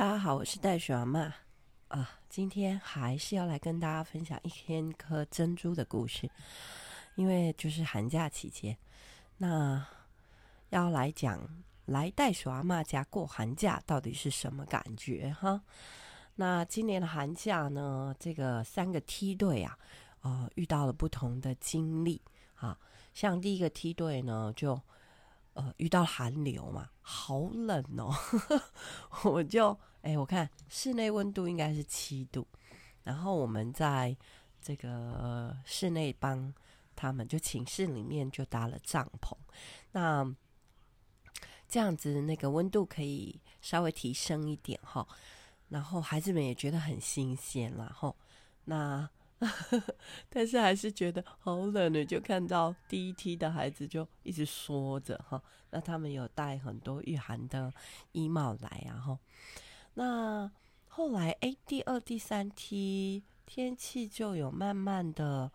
大家好，我是袋鼠阿嬷今天还是要来跟大家分享一千颗珍珠的故事，因为就是寒假期间，那要来讲来袋鼠阿嬷家过寒假到底是什么感觉哈。那今年的寒假呢，这个三个梯队啊，遇到了不同的经历啊。像第一个梯队呢，就遇到寒流嘛，好冷哦我就我看室内温度应该是7度，然后我们在这个室内帮他们就寝室里面就搭了帐篷，那这样子那个温度可以稍微提升一点哈，然后孩子们也觉得很新鲜啦哈，那但是还是觉得好冷的，就看到第一梯的孩子就一直缩着哈，那他们有带很多御寒的衣帽来啊哈。那后来第二、第三梯天气就有慢慢的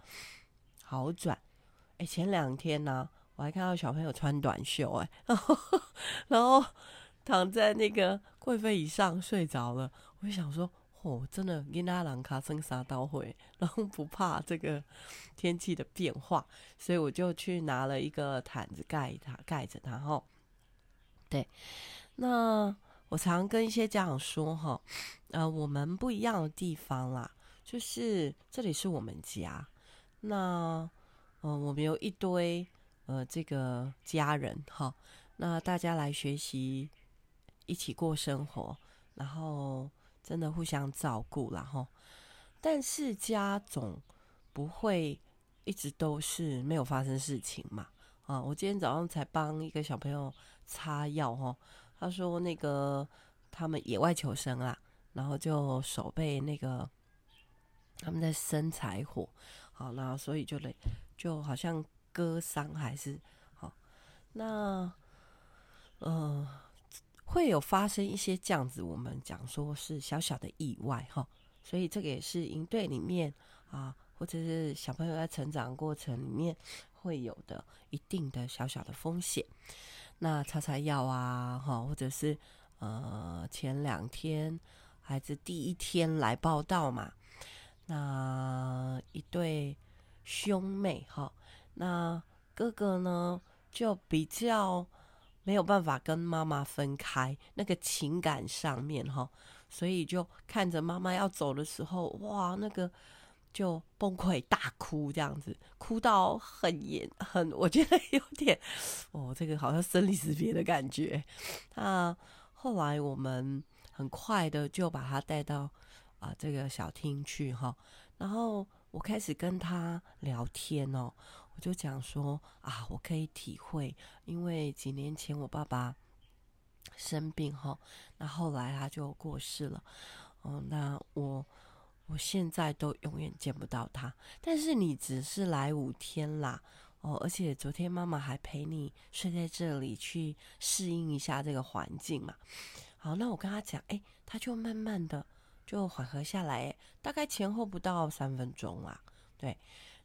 好转，前2天呢，我还看到小朋友穿短袖然后躺在那个贵妃椅上睡着了，我就想说。真的囡仔人卡生啥都会，然后不怕这个天气的变化，所以我就去拿了一个毯子盖着它哈。对，那我常跟一些家长说哈，我们不一样的地方啦，就是这里是我们家，那我们有一堆这个家人哈，那大家来学习一起过生活，然后。真的互相照顾啦吼，但是家总不会一直都是没有发生事情嘛我今天早上才帮一个小朋友擦药吼，他说那个他们野外求生啦，然后就手被那个他们在生柴火，好，然后所以就好像割伤还是好，那会有发生一些这样子，我们讲说是小小的意外哈，所以这个也是营队里面或者是小朋友在成长过程里面会有的一定的小小的风险。那擦药啊哈，或者是前2天孩子第1天来报道嘛，那一对兄妹哈，那哥哥呢就比较。没有办法跟妈妈分开，那个情感上面哈，所以就看着妈妈要走的时候，哇，那个就崩溃大哭，这样子哭到很，我觉得有点这个好像生离死别的感觉。那后来我们很快的就把他带到这个小厅去哈，然后我开始跟他聊天哦。我就讲说我可以体会，因为几年前我爸爸生病后，那后来他就过世了，那我现在都永远见不到他。但是你只是来5天啦，而且昨天妈妈还陪你睡在这里去适应一下这个环境嘛。好，那我跟他讲，他就慢慢的就缓和下来，大概前后不到3分钟啦，对。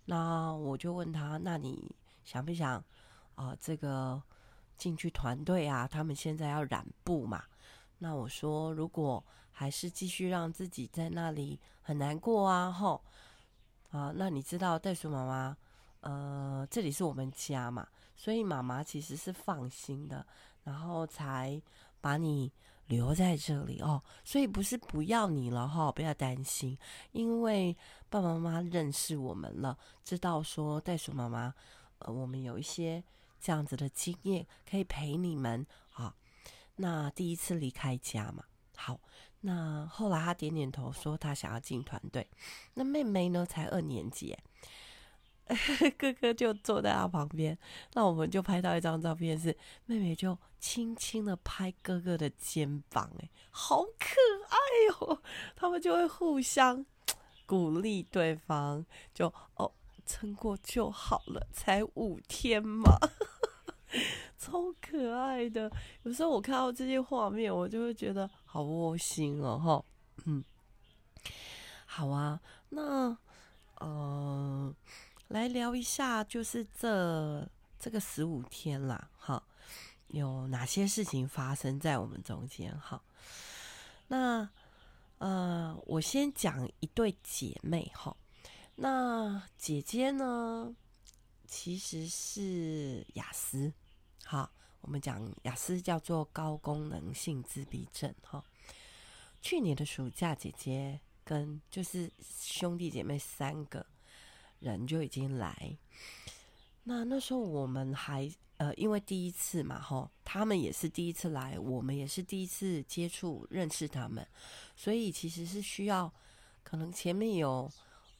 那我就问他，那你想不想这个进去团队啊，他们现在要染布嘛，那我说如果还是继续让自己在那里很难过那你知道袋鼠妈妈这里是我们家嘛，所以妈妈其实是放心的，然后才把你留在这里所以不是不要你了不要担心，因为爸爸妈妈认识我们了，知道说袋鼠妈妈我们有一些这样子的经验可以陪你们那第1次离开家嘛。好，那后来他点点头说他想要进团队，那妹妹呢才2年级哥哥就坐在他旁边，那我们就拍到一张照片，是妹妹就轻轻的拍哥哥的肩膀好可爱他们就会互相鼓励对方，就撑过就好了，才5天嘛超可爱的。有时候我看到这些画面我就会觉得好窝心好啊，那来聊一下，就是这个15天啦，有哪些事情发生在我们中间哈？那我先讲一对姐妹哈。那姐姐呢，其实是雅思，好，我们讲雅思叫做高功能性自闭症哈。去年的暑假，姐姐跟就是兄弟姐妹3个人就已经来。那时候我们还因为第一次嘛吼，他们也是第一次来，我们也是第一次接触认识他们，所以其实是需要可能前面有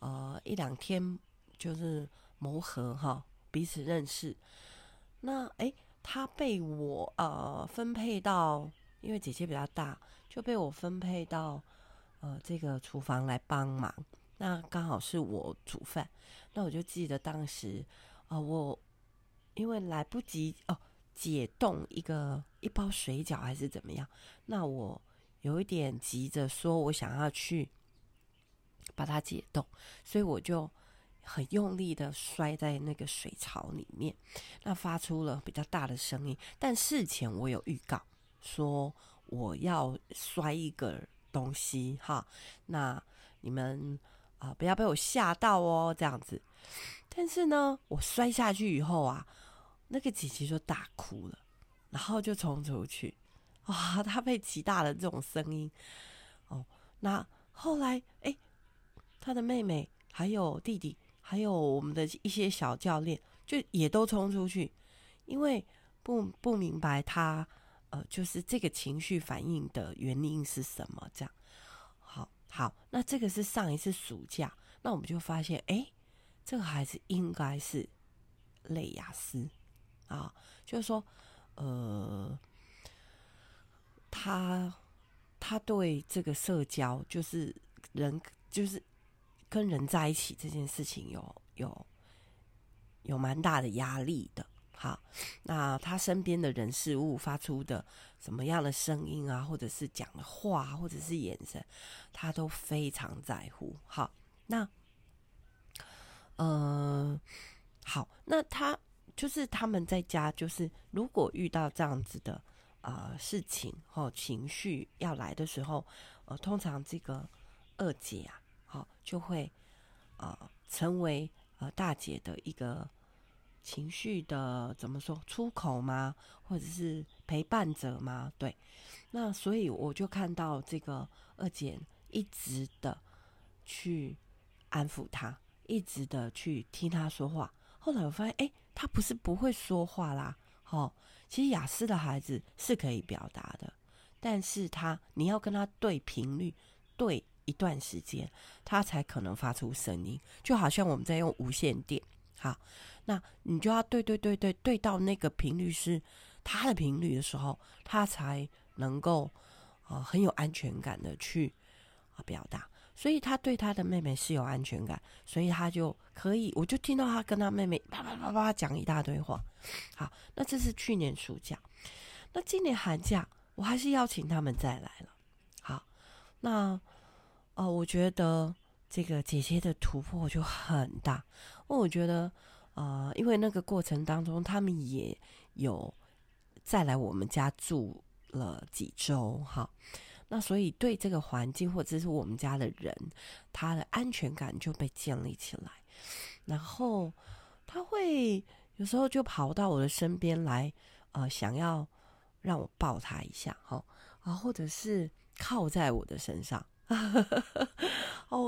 1-2天就是磨合哈，彼此认识。那他被我分配到，因为姐姐比较大，就被我分配到这个厨房来帮忙。那刚好是我煮饭，那我就记得当时我因为来不及解冻一包水饺还是怎么样，那我有一点急着说我想要去把它解冻，所以我就很用力的摔在那个水槽里面，那发出了比较大的声音。但事前我有预告说我要摔一个东西哈，那你们不要被我吓到哦，这样子。但是呢，我摔下去以后啊，那个姐姐就大哭了，然后就冲出去。哇，她被极大的这种声音哦。那后来她的妹妹还有弟弟还有我们的一些小教练就也都冲出去，因为不明白她就是这个情绪反应的原因是什么这样。好，那这个是上一次暑假，那我们就发现这个孩子应该是类雅思啊，就是说他对这个社交，就是人，就是跟人在一起这件事情有蛮大的压力的。好，那他身边的人事物发出的什么样的声音啊，或者是讲的话，或者是眼神，他都非常在乎。好，那他就是他们在家，就是如果遇到这样子的事情情绪要来的时候，通常这个二姐啊，就会成为大姐的一个情绪的怎么说出口吗？或者是陪伴者吗？对，那所以我就看到这个二姐一直的去安抚她，一直的去听她说话。后来我发现，她不是不会说话啦，其实雅思的孩子是可以表达的，但是你要跟他对频率，对一段时间，他才可能发出声音。就好像我们在用无线电。好，那你就要对到那个频率是他的频率的时候，他才能够很有安全感的去表达。所以他对他的妹妹是有安全感，所以他就可以，我就听到他跟他妹妹啪啪啪啪讲一大堆话。好，那这是去年暑假，那今年寒假我还是邀请他们再来了。好，那我觉得这个姐姐的突破就很大。我觉得因为那个过程当中，他们也有再来我们家住了几周哈，那所以对这个环境或者是我们家的人，他的安全感就被建立起来。然后他会有时候就跑到我的身边来，想要让我抱他一下哈，或者是靠在我的身上。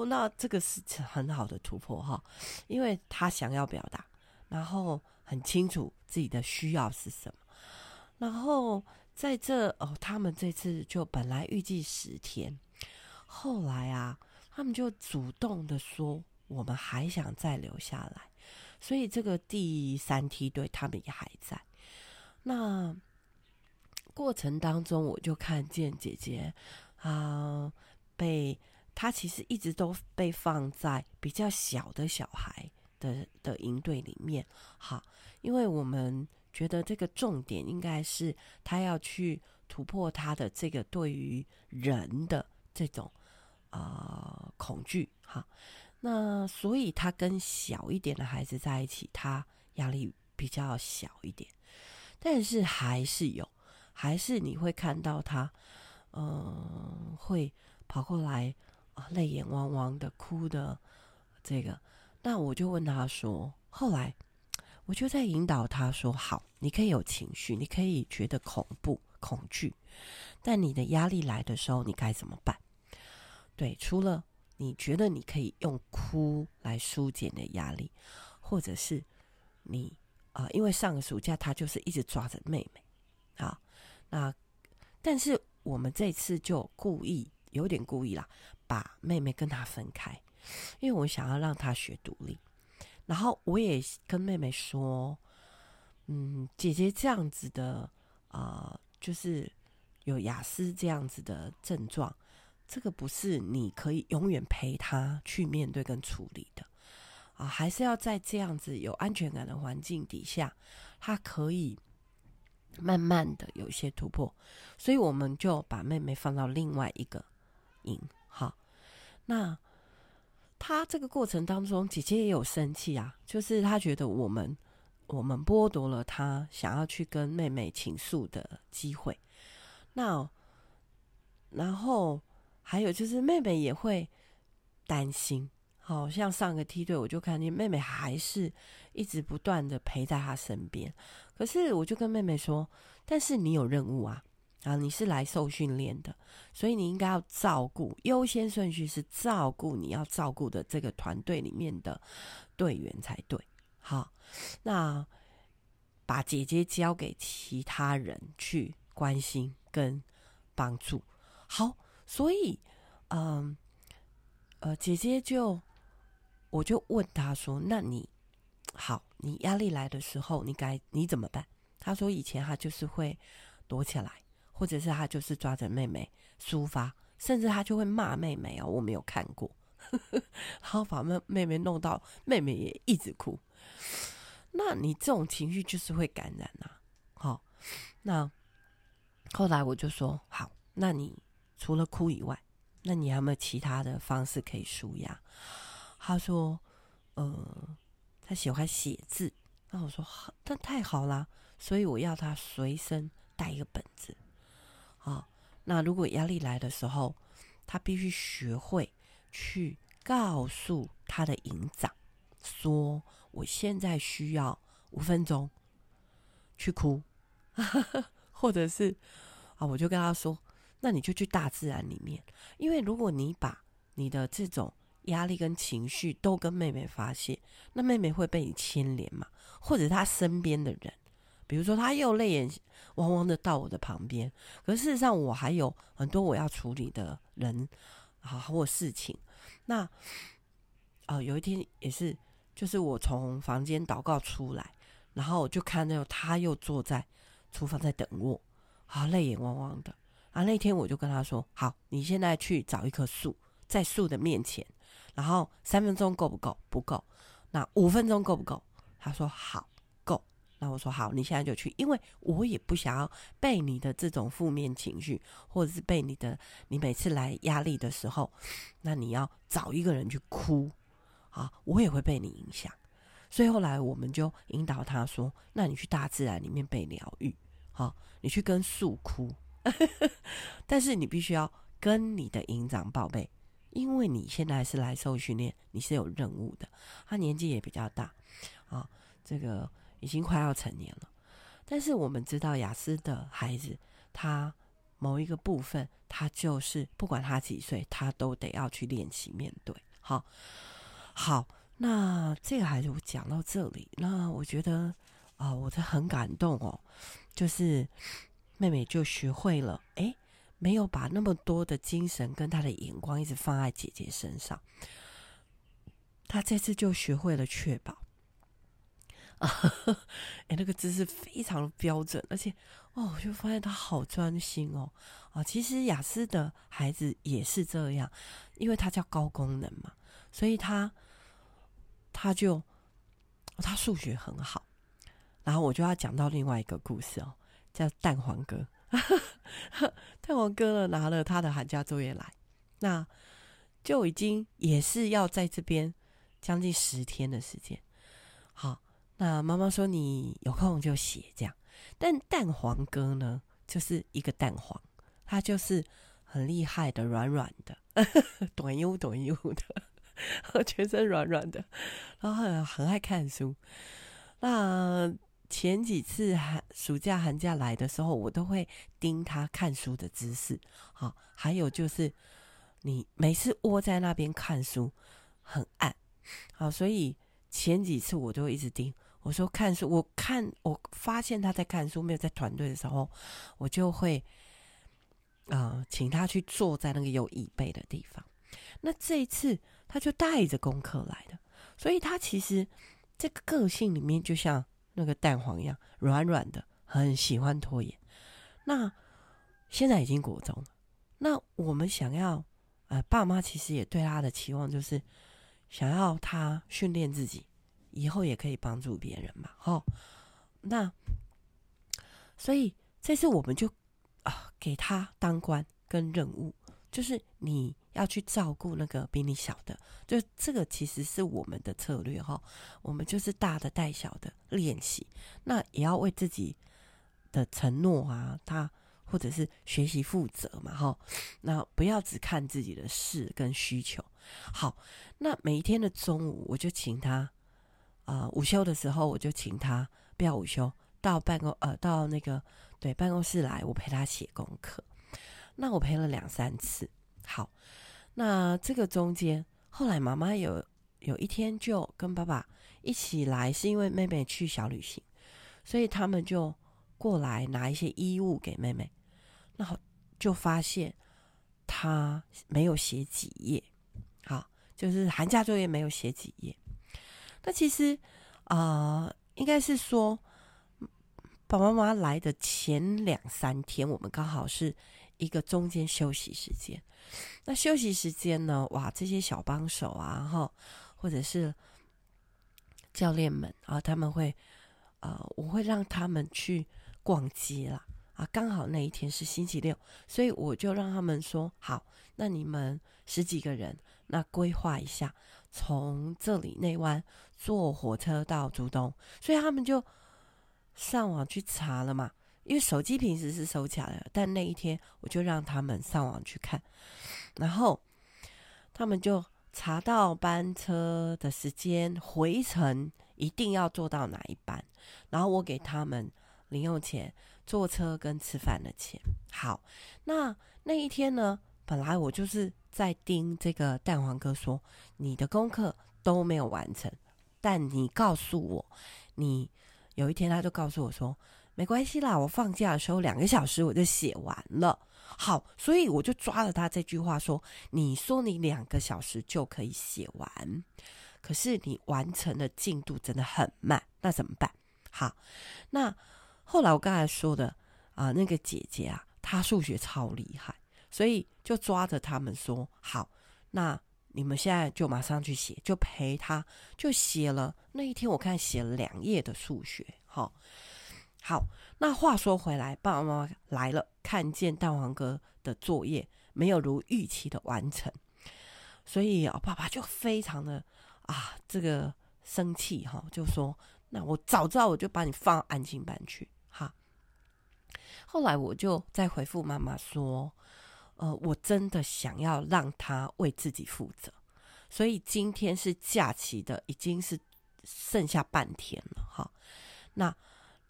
那这个是很好的突破哈，因为他想要表达，然后很清楚自己的需要是什么。然后在这他们这次就本来预计10天，后来啊，他们就主动的说我们还想再留下来，所以这个第3梯队他们也还在。那过程当中，我就看见姐姐他其实一直都被放在比较小的小孩的营队里面。好，因为我们觉得这个重点应该是他要去突破他的这个对于人的这种恐惧。好，那所以他跟小一点的孩子在一起，他压力比较小一点，但是还是你会看到他会跑过来啊，泪眼汪汪的哭的这个。那我就问他说，后来我就在引导他说，好，你可以有情绪，你可以觉得恐怖恐惧，但你的压力来的时候你该怎么办？对，除了你觉得你可以用哭来疏解你的压力，或者是你因为上个暑假他就是一直抓着妹妹啊，那但是我们这次就故意有点故意啦，把妹妹跟她分开，因为我想要让她学独立。然后我也跟妹妹说，姐姐这样子的就是有雅思这样子的症状，这个不是你可以永远陪她去面对跟处理的啊，还是要在这样子有安全感的环境底下，她可以慢慢的有一些突破。所以我们就把妹妹放到另外一个营。好，那她这个过程当中，姐姐也有生气啊，就是她觉得我们剥夺了她想要去跟妹妹倾诉的机会。那然后还有就是妹妹也会担心，好像上个梯队我就看见妹妹还是一直不断的陪在她身边，可是我就跟妹妹说，但是你有任务啊，你是来受训练的，所以你应该要照顾，优先顺序是照顾你要照顾的这个团队里面的队员才对。好，那把姐姐交给其他人去关心跟帮助。好，所以姐姐我就问她说，那你好，你压力来的时候你怎么办？她说以前她就是会躲起来，或者是她就是抓着妹妹抒发，甚至她就会骂妹妹哦，我没有看过然后把妹妹弄到妹妹也一直哭。那你这种情绪就是会感染啊。好，那后来我就说，好，那你除了哭以外，那你还有没有其他的方式可以抒压？他说他喜欢写字。那我说那太好啦，所以我要他随身带一个本子啊。那如果压力来的时候，他必须学会去告诉他的营长说，我现在需要5分钟去哭或者是我就跟他说，那你就去大自然里面，因为如果你把你的这种压力跟情绪都跟妹妹发泄，那妹妹会被你牵连嘛，或者她身边的人，比如说她又泪眼汪汪的到我的旁边，可是事实上我还有很多我要处理的人或事情。那有一天也是，就是我从房间祷告出来，然后我就看到她又坐在厨房在等我，泪眼汪汪的。那天我就跟他说，好，你现在去找一棵树，在树的面前，然后3分钟够不够？不够。那5分钟够不够？他说好，够。那我说好，你现在就去，因为我也不想要被你的这种负面情绪，或者是被你每次来压力的时候，那你要找一个人去哭我也会被你影响。所以后来我们就引导他说，那你去大自然里面被疗愈你去跟树哭但是你必须要跟你的营长报备，因为你现在是来受训练，你是有任务的。他年纪也比较大这个已经快要成年了。但是我们知道雅思的孩子，他某一个部分，他就是不管他几岁，他都得要去练习面对。好，那这个孩子我讲到这里，那我觉得我真的很感动就是妹妹就学会了，没有把那么多的精神跟她的眼光一直放在姐姐身上，她这次就学会了确保那个姿势非常标准，而且我就发现她好专心其实雅思的孩子也是这样，因为她叫高功能嘛，所以她数学很好。然后我就要讲到另外一个故事叫蛋黄哥蛋黄哥拿了他的寒假作业来，那就已经也是要在这边将近10天的时间。好，那妈妈说你有空就写这样，但蛋黄哥呢就是一个蛋黄它就是很厉害的软软的短悠短悠的全身软软的，然后 很爱看书。那前几次暑假寒假来的时候，我都会盯他看书的姿势，好，还有就是你每次窝在那边看书很暗，好，所以前几次我都一直盯，我说看书，我发现他在看书，没有在团队的时候，我就会请他去坐在那个有椅背的地方。那这一次他就带着功课来的，所以他其实这个个性里面就像那个蛋黄一样软软的，很喜欢拖延。那现在已经国中了，那我们想要爸妈其实也对他的期望就是想要他训练自己以后也可以帮助别人嘛，那所以这次我们就给他当官跟任务，就是你要去照顾那个比你小的，就这个其实是我们的策略我们就是大的带小的练习，那也要为自己的承诺他或者是学习负责嘛那不要只看自己的事跟需求。好，那每一天的中午我就请他午休的时候我就请他不要午休，到到那个办公室来，我陪他写功课。那我陪了2-3次。好，那这个中间后来妈妈有一天就跟爸爸一起来，是因为妹妹去小旅行，所以他们就过来拿一些衣物给妹妹，然后就发现她没有写几页，好，就是寒假作业没有写几页。那其实应该是说爸爸妈妈来的前2-3天我们刚好是一个中间休息时间，那休息时间呢，哇，这些小帮手或者是教练们他们会我会让他们去逛街啦刚好那一天是星期六，所以我就让他们说好，那你们10几个人，那规划一下从这里内湾坐火车到竹东，所以他们就上网去查了嘛。因为手机平时是收起来的，但那一天我就让他们上网去看，然后他们就查到班车的时间，回程一定要坐到哪一班，然后我给他们零用钱、坐车跟吃饭的钱。好，那一天呢，本来我就是在盯这个蛋黄哥说，你的功课都没有完成，但你告诉我，你有一天他就告诉我说，没关系啦，我放假的时候2个小时我就写完了。好，所以我就抓了他这句话说，你说你2个小时就可以写完，可是你完成的进度真的很慢，那怎么办？好，那后来我刚才说的那个姐姐她数学超厉害，所以就抓着他们说，好，那你们现在就马上去写，就陪她就写了，那一天我看写了2页的数学好，那话说回来，爸爸妈妈来了，看见蛋黄哥的作业没有如预期的完成，所以爸爸就非常的这个生气就说，那我早知道我就把你放安静班去后来我就再回复妈妈说，我真的想要让他为自己负责，所以今天是假期的，已经是剩下半天了那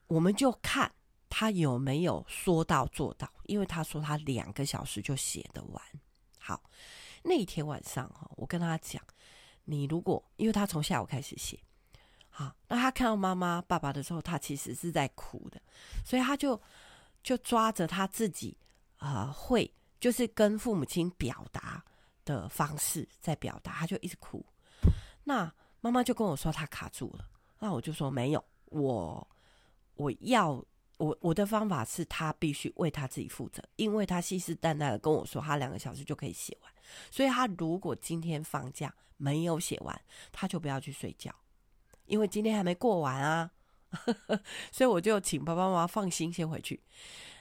我们就看他有没有说到做到，因为他说他2个小时就写得完。好，那一天晚上我跟他讲，你如果因为他从下午开始写，好，那他看到妈妈爸爸的时候，他其实是在哭的，所以他就抓着他自己会就是跟父母亲表达的方式在表达，他就一直哭。那妈妈就跟我说他卡住了，那我就说没有，我的方法是他必须为他自己负责，因为他信誓旦旦的跟我说他2个小时就可以写完，所以他如果今天放假没有写完，他就不要去睡觉，因为今天还没过完所以我就请爸爸妈妈放心先回去，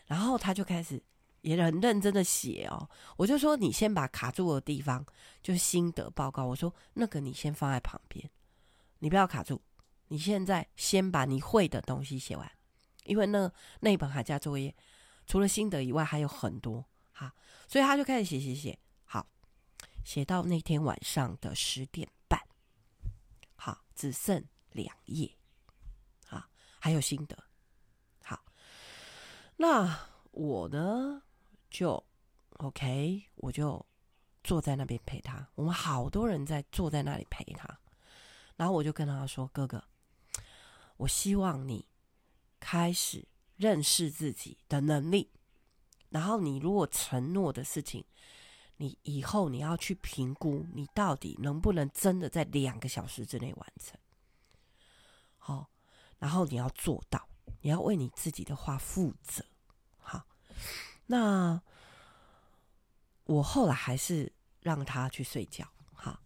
然后他就开始也很认真的写我就说你先把卡住的地方就是心得报告，我说那个你先放在旁边，你不要卡住，你现在先把你会的东西写完，因为那一本寒假作业除了心得以外还有很多，哈，所以他就开始写，好，写到那天晚上的10点半，好，只剩2页，好，还有心得，好，那我呢就 OK， 我就坐在那边陪他，我们好多人在坐在那里陪他，然后我就跟他说，哥哥，我希望你开始认识自己的能力，然后你如果承诺的事情，你以后你要去评估你到底能不能真的在2个小时之内完成，好，然后你要做到，你要为你自己的话负责。好，那我后来还是让他去睡觉，好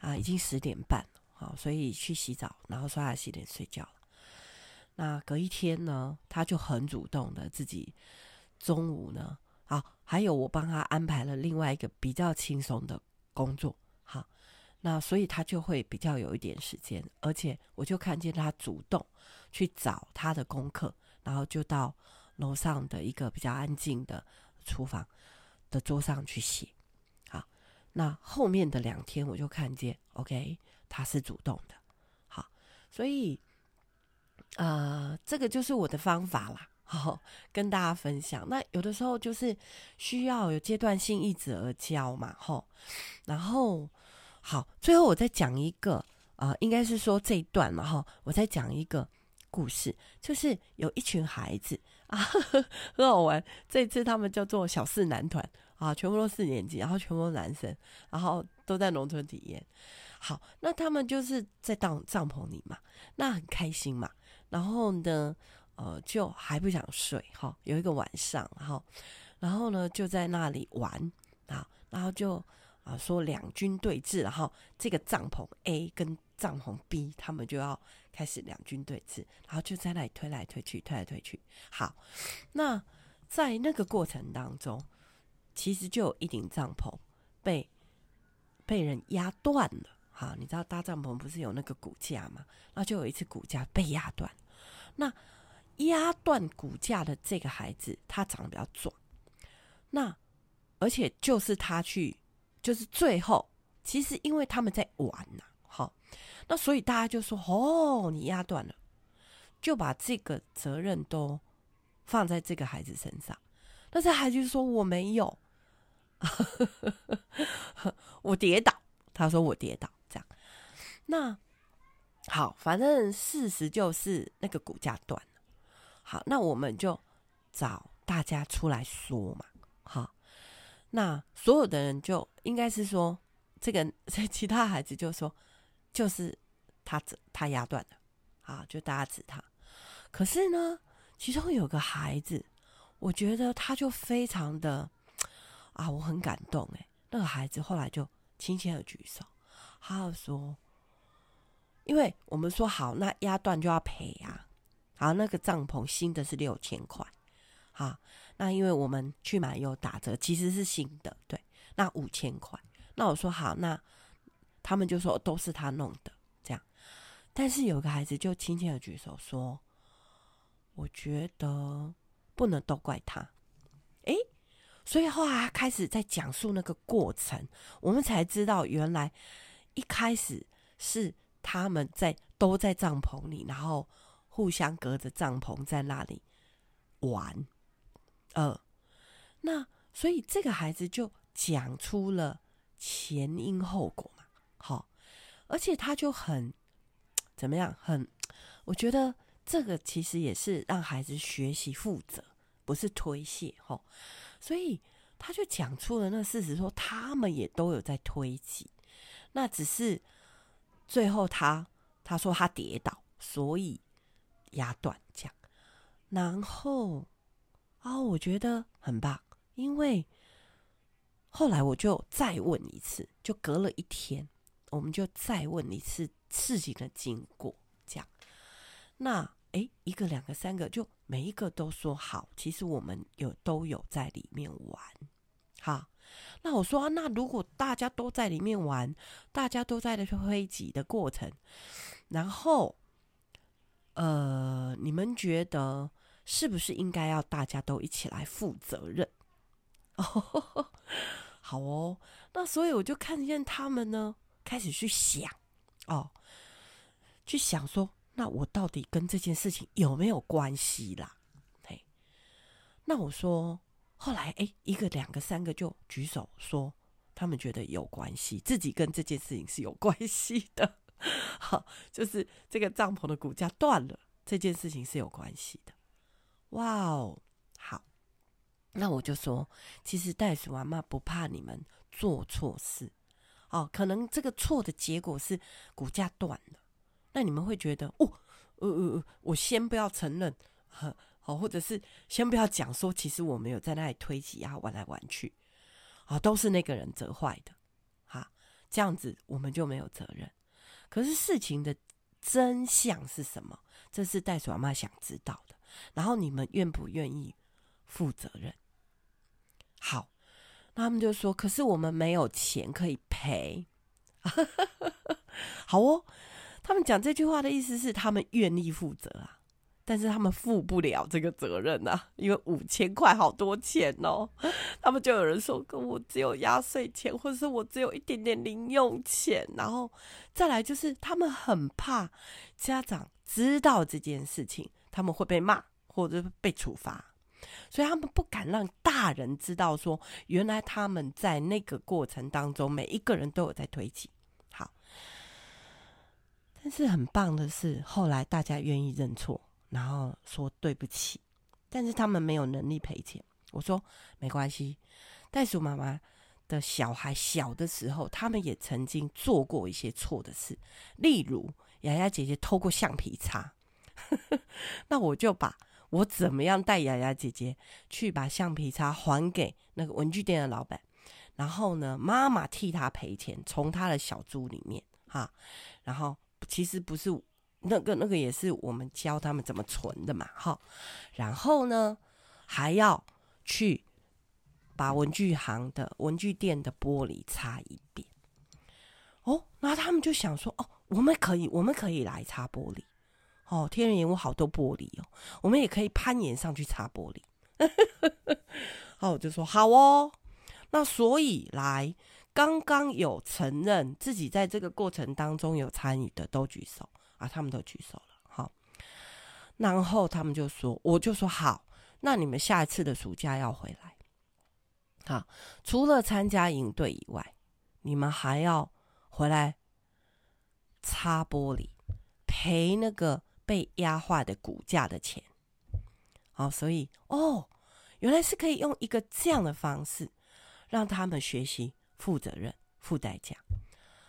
啊，已经10点半了，好，所以去洗澡，然后刷牙洗脸睡觉了。那隔一天呢，他就很主动的自己中午呢，好，还有我帮他安排了另外一个比较轻松的工作，好，那所以他就会比较有一点时间，而且我就看见他主动去找他的功课，然后就到楼上的一个比较安静的厨房的桌上去写。好，那后面的2天我就看见 OK 他是主动的。好，所以这个就是我的方法啦，跟大家分享。那有的时候就是需要有阶段性一直而教嘛，然后好，最后我再讲一个应该是说这一段嘛，我再讲一个故事，就是有一群孩子啊，很好玩，这次他们叫做小四男团啊，全部都4年级，然后全部都男生，然后都在农村体验。好，那他们就是在帐篷里嘛，那很开心嘛，然后呢就还不想睡哈，有一个晚上哈，然后呢就在那里玩啊，然后就说2军对峙，然后这个帐篷 A 跟帐篷 B 他们就要开始2军对峙，然后就在那里推来推去推来推去。好，那在那个过程当中，其实就有一顶帐篷被人压断了哈，你知道搭帐篷不是有那个骨架吗？那就有一次骨架被压断，那压断骨架的这个孩子他长得比较壮，那而且就是他去，就是最后其实因为他们在玩啊，好，那所以大家就说哦你压断了，就把这个责任都放在这个孩子身上，但是孩子就说我没有我跌倒，他说我跌倒这样。那好，反正事实就是那个骨架断了。好，那我们就找大家出来说嘛。好，那所有的人就应该是说，其他孩子就说，就是他压断了，啊，就大家指他。可是呢，其中有个孩子，我觉得他就非常的啊，我很感动哎。那个孩子后来就轻轻的举手，他就说，因为我们说好，那压断就要赔啊。好，那个帐篷新的是6000块，好，那因为我们去买有打折，其实是新的，对，那5000块。那我说好，那他们就说都是他弄的这样，但是有个孩子就轻轻的举手说，我觉得不能都怪他，诶，所以后来他开始在讲述那个过程，我们才知道原来一开始是他们都在帐篷里，然后互相隔着帐篷在那里玩，那所以这个孩子就讲出了前因后果嘛，好，而且他就很怎么样，我觉得这个其实也是让孩子学习负责，不是推卸吼，所以他就讲出了那事实，说他们也都有在推挤，那只是最后他说他跌倒，所以压断这样，然后我觉得很棒，因为后来我就再问一次，就隔了1天，我们就再问一次事情的经过，这样，那1个、2个、3个，就每一个都说好，其实我们都有在里面玩，好，那我说那如果大家都在里面玩，大家都在推挤的过程，然后你们觉得是不是应该要大家都一起来负责任？好哦，那所以我就看见他们呢开始去想哦，去想说那我到底跟这件事情有没有关系啦。嘿，那我说后来一个两个三个就举手说他们觉得有关系，自己跟这件事情是有关系的。好，就是这个帐篷的骨架断了，这件事情是有关系的。哇哦，好，那我就说其实袋鼠阿嬷不怕你们做错事哦，可能这个错的结果是骨架断了，那你们会觉得哦，我先不要承认好，或者是先不要讲说其实我没有在那里推挤啊玩来玩去啊，都是那个人责坏的啊，这样子我们就没有责任。可是事情的真相是什么？这是袋鼠阿嬷想知道的，然后你们愿不愿意负责任？好，那他们就说可是我们没有钱可以赔。好哦，他们讲这句话的意思是他们愿意负责啊，但是他们负不了这个责任啊，因为5000块好多钱哦。他们就有人说我只有压岁钱，或者是我只有一点点零用钱，然后再来就是他们很怕家长知道这件事情他们会被骂或者被处罚，所以他们不敢让大人知道说原来他们在那个过程当中每一个人都有在推挤。好，但是很棒的是后来大家愿意认错，然后说对不起，但是他们没有能力赔钱。我说没关系，袋鼠妈妈的小孩小的时候他们也曾经做过一些错的事，例如雅雅姐姐偷过橡皮擦。那我就把我怎么样带雅雅姐姐去把橡皮擦还给那个文具店的老板，然后呢妈妈替她赔钱，从她的小猪里面哈，然后其实不是那个也是我们教他们怎么存的嘛哈，然后呢还要去把文具店的玻璃擦一遍哦。然后他们就想说哦，我们可以来擦玻璃哦，天人岩屋好多玻璃哦，我们也可以攀岩上去擦玻璃。好，我就说好哦，那所以来刚刚有承认自己在这个过程当中有参与的都举手啊，他们都举手了。好，然后他们就说，我就说好，那你们下一次的暑假要回来，好，除了参加营队以外，你们还要回来擦玻璃，赔那个被压坏的骨架的钱。好，所以哦，原来是可以用一个这样的方式让他们学习负责任、负代价。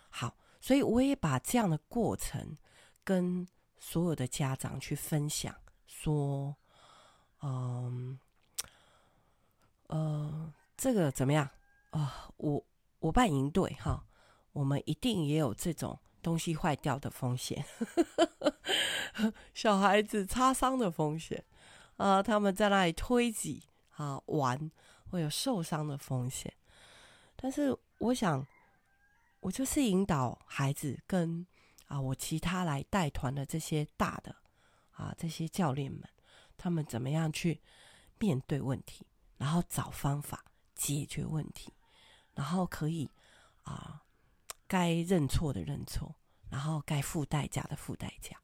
好，所以我也把这样的过程跟所有的家长去分享，说，这个怎么样啊？我办营队哈，我们一定也有这种东西坏掉的风险，小孩子擦伤的风险啊、他们在那里推挤啊玩会有受伤的风险。但是我想，我就是引导孩子跟我其他来带团的这些大的这些教练们，他们怎么样去面对问题，然后找方法解决问题，然后可以该认错的认错，然后该付代价的付代价，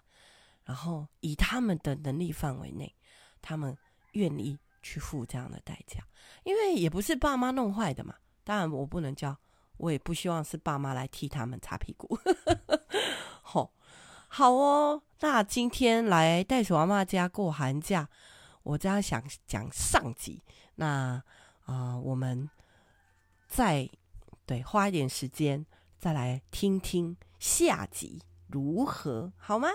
然后以他们的能力范围内，他们愿意去付这样的代价，因为也不是爸妈弄坏的嘛。当然我不能教，我也不希望是爸妈来替他们擦屁股。好哦，那今天来袋鼠阿嬷家过寒假，我这样想讲上集，那我们再花一点时间再来听听下集如何，好吗？